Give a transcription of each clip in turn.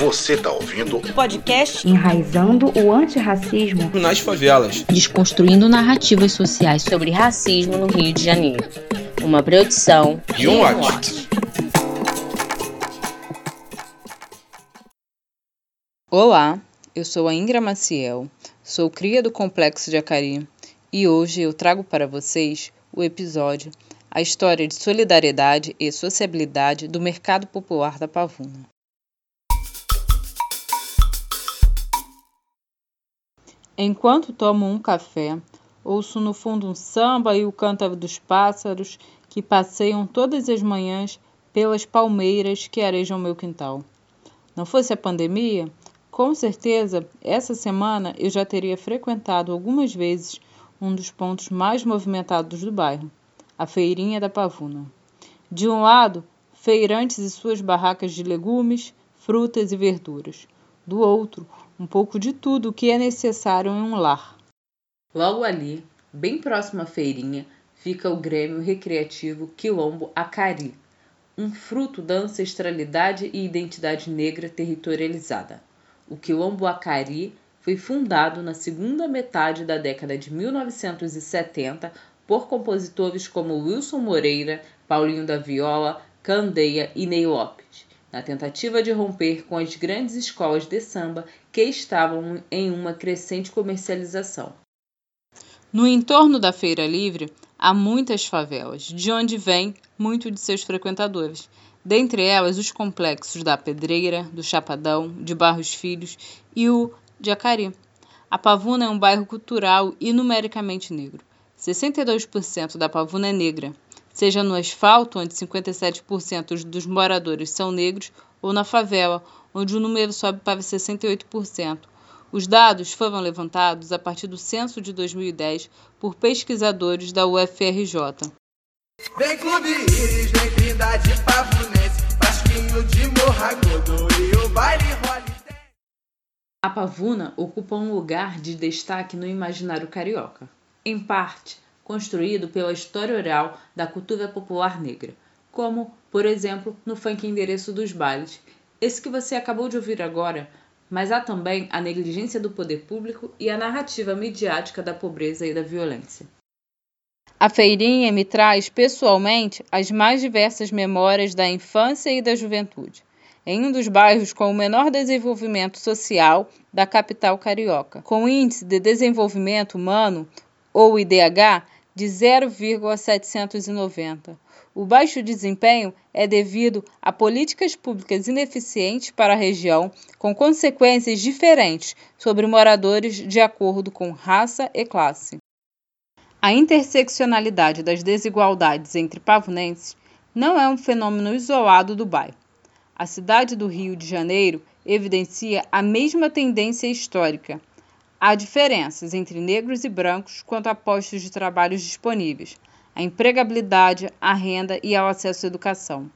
Você tá ouvindo o podcast Enraizando o Antirracismo nas Favelas, desconstruindo narrativas sociais sobre racismo no Rio de Janeiro. Uma produção e um Watch. Olá, eu sou a Ingra Maciel, sou cria do Complexo de Acari e hoje eu trago para vocês o episódio A História de Solidariedade e Sociabilidade do Mercado Popular da Pavuna. Enquanto tomo um café, ouço no fundo um samba e o cântaro dos pássaros que passeiam todas as manhãs pelas palmeiras que arejam meu quintal. Não fosse a pandemia, com certeza, essa semana eu já teria frequentado algumas vezes um dos pontos mais movimentados do bairro, a Feirinha da Pavuna. De um lado, feirantes e suas barracas de legumes, frutas e verduras. Do outro, um pouco de tudo o que é necessário em um lar. Logo ali, bem próximo à feirinha, fica o Grêmio Recreativo Quilombo Acari, um fruto da ancestralidade e identidade negra territorializada. O Quilombo Acari foi fundado na segunda metade da década de 1970 por compositores como Wilson Moreira, Paulinho da Viola, Candeia e Nei Lopes, na tentativa de romper com as grandes escolas de samba que estavam em uma crescente comercialização. No entorno da Feira Livre, há muitas favelas, de onde vêm muitos de seus frequentadores. Dentre elas, os complexos da Pedreira, do Chapadão, de Barros Filhos e o Jacaré. A Pavuna é um bairro cultural e numericamente negro. 62% da Pavuna é negra, seja no asfalto, onde 57% dos moradores são negros, ou na favela, onde o número sobe para 68%. Os dados foram levantados a partir do censo de 2010 por pesquisadores da UFRJ. Vem clube íris, vem trindade pavunense, pasquinho de morra, gordo e o baile rola. A Pavuna ocupa um lugar de destaque no imaginário carioca, em parte construído pela história oral da cultura popular negra, como, por exemplo, no funk endereço dos bailes, esse que você acabou de ouvir agora, mas há também a negligência do poder público e a narrativa midiática da pobreza e da violência. A feirinha me traz, pessoalmente, as mais diversas memórias da infância e da juventude, em um dos bairros com o menor desenvolvimento social da capital carioca, com índice de desenvolvimento humano, ou IDH, de 0,790. O baixo desempenho é devido a políticas públicas ineficientes para a região, com consequências diferentes sobre moradores de acordo com raça e classe. A interseccionalidade das desigualdades entre pavunenses não é um fenômeno isolado do bairro. A cidade do Rio de Janeiro evidencia a mesma tendência histórica. Há diferenças entre negros e brancos quanto a postos de trabalho disponíveis, a empregabilidade, a renda e ao acesso à educação.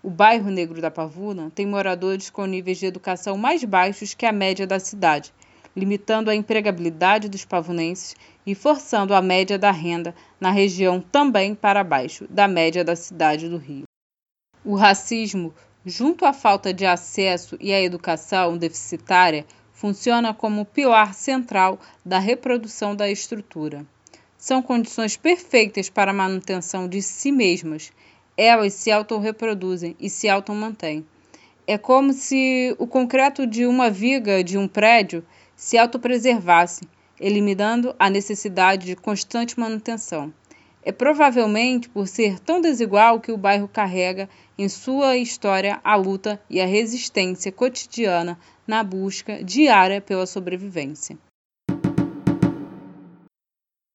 O bairro negro da Pavuna tem moradores com níveis de educação mais baixos que a média da cidade, limitando a empregabilidade dos pavunenses e forçando a média da renda na região também para baixo da média da cidade do Rio. O racismo, junto à falta de acesso e à educação deficitária, funciona como pilar central da reprodução da estrutura. São condições perfeitas para a manutenção de si mesmas. Elas se autorreproduzem e se automantêm. É como se o concreto de uma viga de um prédio se autopreservasse, eliminando a necessidade de constante manutenção. É provavelmente por ser tão desigual que o bairro carrega em sua história a luta e a resistência cotidiana na busca diária pela sobrevivência.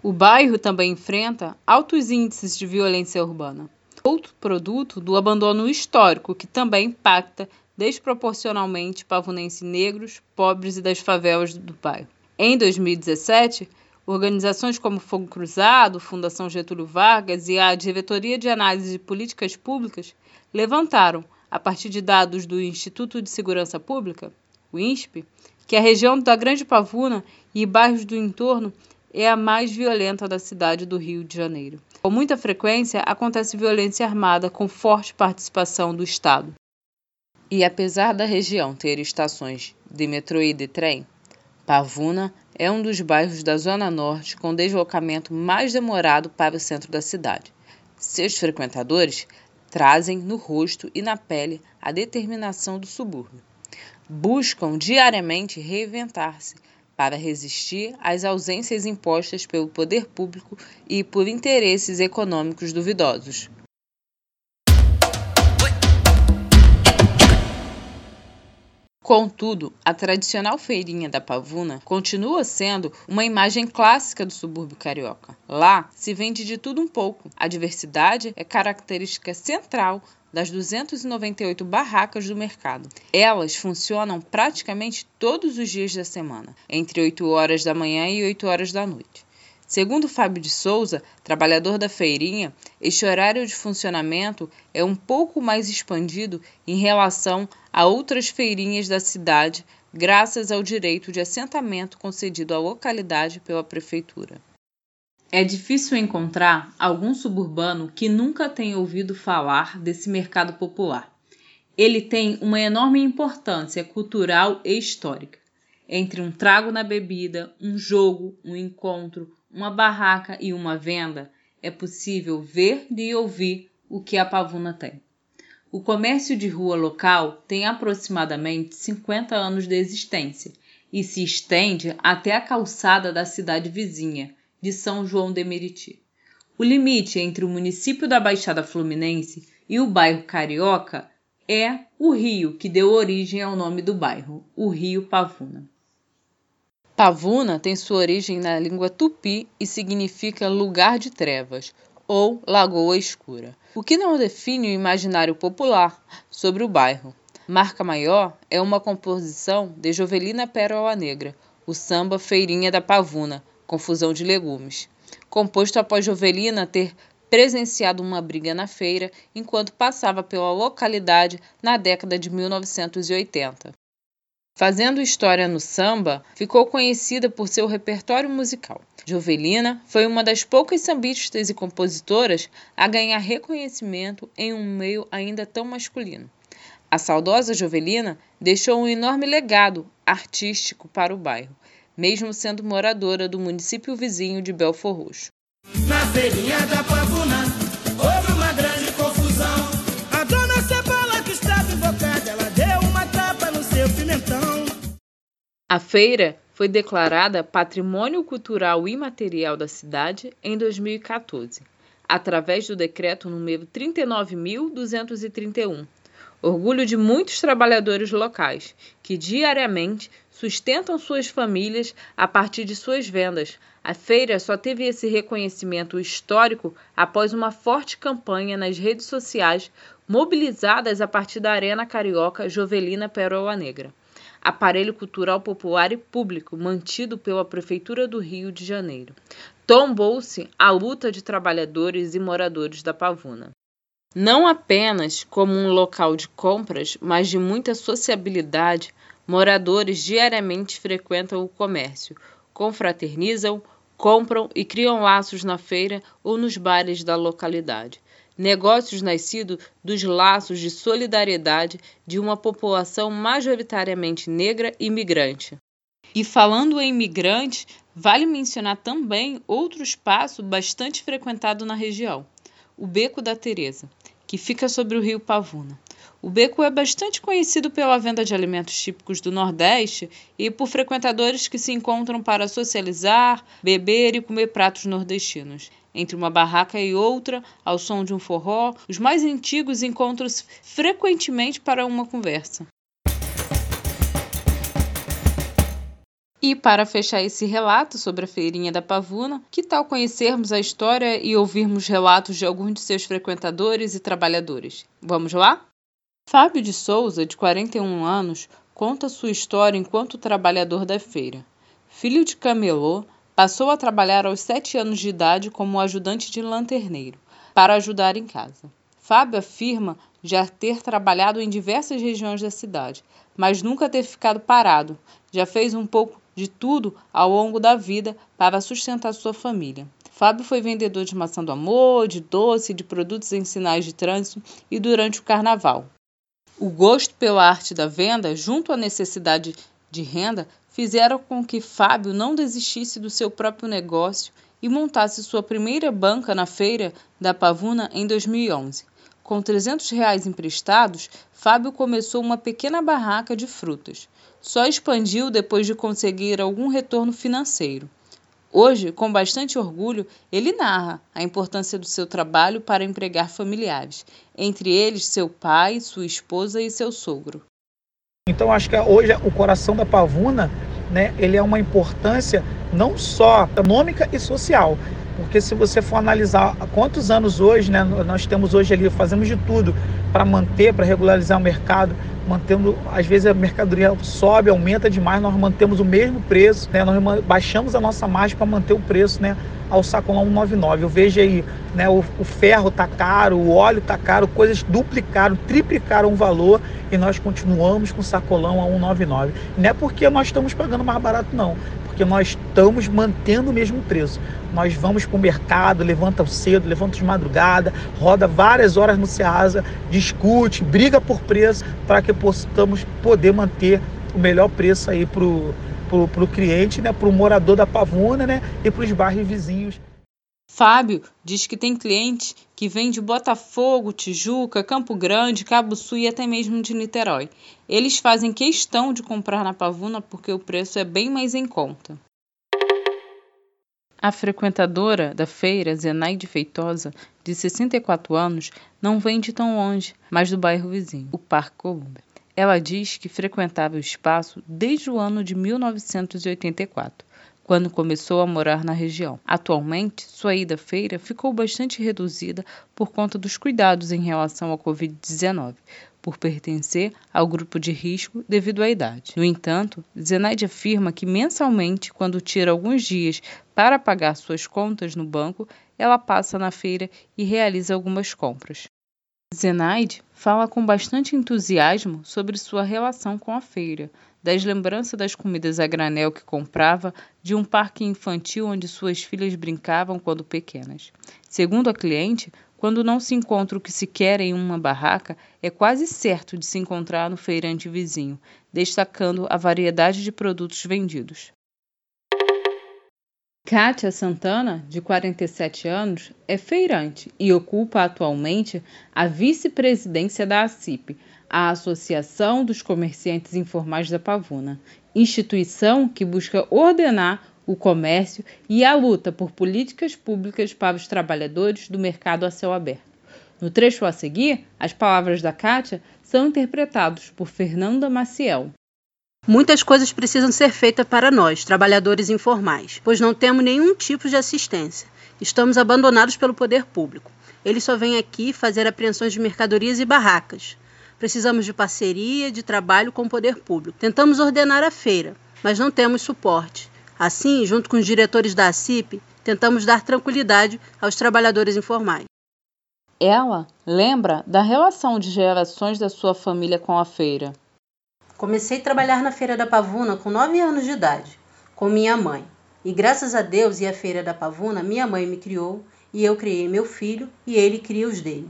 O bairro também enfrenta altos índices de violência urbana, outro produto do abandono histórico que também impacta desproporcionalmente pavunenses negros, pobres e das favelas do bairro. Em 2017, organizações como Fogo Cruzado, Fundação Getúlio Vargas e a Diretoria de Análise de Políticas Públicas levantaram, a partir de dados do Instituto de Segurança Pública, o INSP, que a região da Grande Pavuna e bairros do entorno é a mais violenta da cidade do Rio de Janeiro. Com muita frequência, acontece violência armada com forte participação do Estado. E apesar da região ter estações de metrô e de trem, Pavuna é um dos bairros da Zona Norte com deslocamento mais demorado para o centro da cidade. Seus frequentadores trazem no rosto e na pele a determinação do subúrbio. Buscam diariamente reinventar-se para resistir às ausências impostas pelo poder público e por interesses econômicos duvidosos. Contudo, a tradicional Feirinha da Pavuna continua sendo uma imagem clássica do subúrbio carioca. Lá se vende de tudo um pouco. A diversidade é característica central das 298 barracas do mercado. Elas funcionam praticamente todos os dias da semana, entre 8 horas da manhã e 8 horas da noite. Segundo Fábio de Souza, trabalhador da feirinha, este horário de funcionamento é um pouco mais expandido em relação a outras feirinhas da cidade, graças ao direito de assentamento concedido à localidade pela prefeitura. É difícil encontrar algum suburbano que nunca tenha ouvido falar desse mercado popular. Ele tem uma enorme importância cultural e histórica. Entre um trago na bebida, um jogo, um encontro, uma barraca e uma venda, é possível ver e ouvir o que a Pavuna tem. O comércio de rua local tem aproximadamente 50 anos de existência e se estende até a calçada da cidade vizinha, de São João de Meriti. O limite entre o município da Baixada Fluminense e o bairro Carioca é o rio que deu origem ao nome do bairro, o Rio Pavuna. Pavuna tem sua origem na língua tupi e significa lugar de trevas ou lagoa escura, o que não define o imaginário popular sobre o bairro. Marca maior é uma composição de Jovelina Pérola Negra, o samba Feirinha da Pavuna, confusão de legumes, composto após Jovelina ter presenciado uma briga na feira enquanto passava pela localidade na década de 1980. Fazendo história no samba, ficou conhecida por seu repertório musical. Jovelina foi uma das poucas sambistas e compositoras a ganhar reconhecimento em um meio ainda tão masculino. A saudosa Jovelina deixou um enorme legado artístico para o bairro, mesmo sendo moradora do município vizinho de Belford Roxo. Na feirinha da Pavuna houve uma grande confusão. A dona Cebola que estava invocada, ela deu uma tapa no seu pimentão. A feira foi declarada Patrimônio Cultural Imaterial da Cidade em 2014, através do decreto número 39.231. Orgulho de muitos trabalhadores locais, que diariamente sustentam suas famílias a partir de suas vendas. A feira só teve esse reconhecimento histórico após uma forte campanha nas redes sociais, mobilizadas a partir da Arena Carioca Jovelina Pérola Negra, aparelho cultural popular e público mantido pela Prefeitura do Rio de Janeiro. Tombou-se a luta de trabalhadores e moradores da Pavuna, não apenas como um local de compras, mas de muita sociabilidade. Moradores diariamente frequentam o comércio, confraternizam, compram e criam laços na feira ou nos bares da localidade. Negócios nascidos dos laços de solidariedade de uma população majoritariamente negra e migrante. E falando em migrantes, vale mencionar também outro espaço bastante frequentado na região, o Beco da Tereza, que fica sobre o Rio Pavuna. O beco é bastante conhecido pela venda de alimentos típicos do Nordeste e por frequentadores que se encontram para socializar, beber e comer pratos nordestinos. Entre uma barraca e outra, ao som de um forró, os mais antigos encontram-se frequentemente para uma conversa. E para fechar esse relato sobre a Feirinha da Pavuna, que tal conhecermos a história e ouvirmos relatos de alguns de seus frequentadores e trabalhadores? Vamos lá? Fábio de Souza, de 41 anos, conta sua história enquanto trabalhador da feira. Filho de camelô, passou a trabalhar aos 7 anos de idade como ajudante de lanterneiro, para ajudar em casa. Fábio afirma já ter trabalhado em diversas regiões da cidade, mas nunca ter ficado parado. Já fez um pouco de tudo ao longo da vida para sustentar sua família. Fábio foi vendedor de maçã do amor, de doce, de produtos em sinais de trânsito e durante o carnaval. O gosto pela arte da venda, junto à necessidade de renda, fizeram com que Fábio não desistisse do seu próprio negócio e montasse sua primeira banca na feira da Pavuna em 2011. Com R$300 emprestados, Fábio começou uma pequena barraca de frutas. Só expandiu depois de conseguir algum retorno financeiro. Hoje, com bastante orgulho, ele narra a importância do seu trabalho para empregar familiares, entre eles seu pai, sua esposa e seu sogro. Então, acho que hoje o coração da Pavuna, né, ele é uma importância não só econômica e social, porque se você for analisar quantos anos hoje, né, nós temos hoje ali, fazemos de tudo para manter, para regularizar o mercado, mantendo, às vezes a mercadoria sobe, aumenta demais, nós mantemos o mesmo preço, né? Nós baixamos a nossa margem para manter o preço, né, ao sacolão 199. Eu vejo aí, né, o ferro está caro, o óleo está caro, coisas duplicaram, triplicaram o valor e nós continuamos com o sacolão a 199. Não é porque nós estamos pagando mais barato, não, porque nós estamos mantendo o mesmo preço. Nós vamos para o mercado, levanta cedo, levanta de madrugada, roda várias horas no Ceasa, discute, briga por preço para que possamos poder manter o melhor preço aí para o cliente, né, para o morador da Pavuna, né, e para os bairros vizinhos. Fábio diz que tem cliente que vem de Botafogo, Tijuca, Campo Grande, Cabo Sul e até mesmo de Niterói. Eles fazem questão de comprar na Pavuna porque o preço é bem mais em conta. A frequentadora da feira, Zenaide Feitosa, de 64 anos, não vem de tão longe, mas do bairro vizinho, o Parque Columbia. Ela diz que frequentava o espaço desde o ano de 1984, quando começou a morar na região. Atualmente, sua ida à feira ficou bastante reduzida por conta dos cuidados em relação à Covid-19, por pertencer ao grupo de risco devido à idade. No entanto, Zenaide afirma que mensalmente, quando tira alguns dias para pagar suas contas no banco, ela passa na feira e realiza algumas compras. Zenaide fala com bastante entusiasmo sobre sua relação com a feira, das lembranças das comidas a granel que comprava, de um parque infantil onde suas filhas brincavam quando pequenas. Segundo a cliente, quando não se encontra o que se quer em uma barraca, é quase certo de se encontrar no feirante vizinho, destacando a variedade de produtos vendidos. Kátia Santana, de 47 anos, é feirante e ocupa atualmente a vice-presidência da ACIP, a Associação dos Comerciantes Informais da Pavuna, instituição que busca ordenar o comércio e a luta por políticas públicas para os trabalhadores do mercado a céu aberto. No trecho a seguir, as palavras da Kátia são interpretadas por Fernanda Maciel. Muitas coisas precisam ser feitas para nós, trabalhadores informais, pois não temos nenhum tipo de assistência. Estamos abandonados pelo poder público. Ele só vem aqui fazer apreensões de mercadorias e barracas. Precisamos de parceria, de trabalho com o poder público. Tentamos ordenar a feira, mas não temos suporte. Assim, junto com os diretores da ACIP, tentamos dar tranquilidade aos trabalhadores informais. Ela lembra da relação de gerações da sua família com a feira. Comecei a trabalhar na Feira da Pavuna com 9 anos de idade, com minha mãe. E graças a Deus e à Feira da Pavuna, minha mãe me criou e eu criei meu filho e ele cria os dele.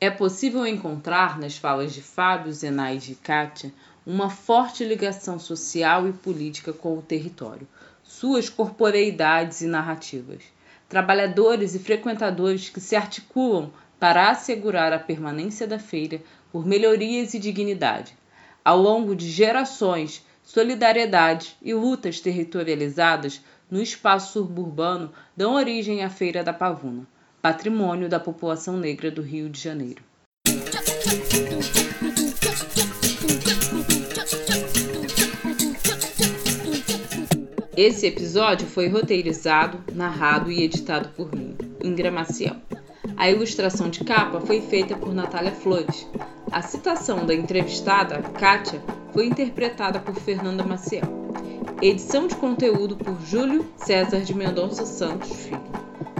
É possível encontrar nas falas de Fábio, Zenaide e Kátia uma forte ligação social e política com o território, suas corporeidades e narrativas. Trabalhadores e frequentadores que se articulam para assegurar a permanência da feira por melhorias e dignidade. Ao longo de gerações, solidariedades e lutas territorializadas no espaço suburbano dão origem à Feira da Pavuna, patrimônio da população negra do Rio de Janeiro. Esse episódio foi roteirizado, narrado e editado por mim, Ingra Maciel. A ilustração de capa foi feita por Natália Flores. A citação da entrevistada, Kátia, foi interpretada por Fernanda Maciel. Edição de conteúdo por Júlio César de Mendonça Santos Filho.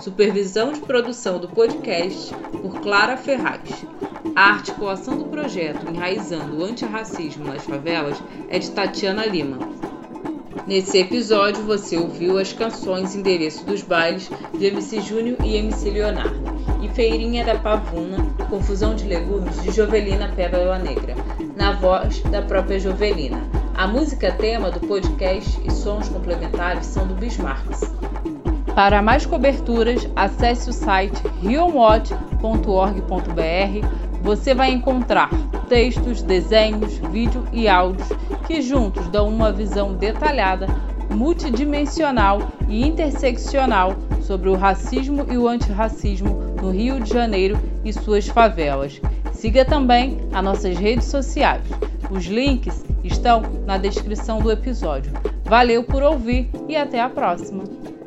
Supervisão de produção do podcast por Clara Ferraz. A articulação do projeto Enraizando o Antirracismo nas Favelas é de Tatiana Lima. Nesse episódio, você ouviu as canções Endereço dos Bailes de MC Júnior e MC Leonardo, Feirinha da Pavuna, confusão de legumes de Jovelina Pérola Negra, na voz da própria Jovelina. A música tema do podcast e sons complementares são do Bismarck. Para mais coberturas, acesse o site riomod.org.br. Você vai encontrar textos, desenhos, vídeo e áudios que juntos dão uma visão detalhada, multidimensional e interseccional sobre o racismo e o antirracismo no Rio de Janeiro e suas favelas. Siga também as nossas redes sociais. Os links estão na descrição do episódio. Valeu por ouvir e até a próxima!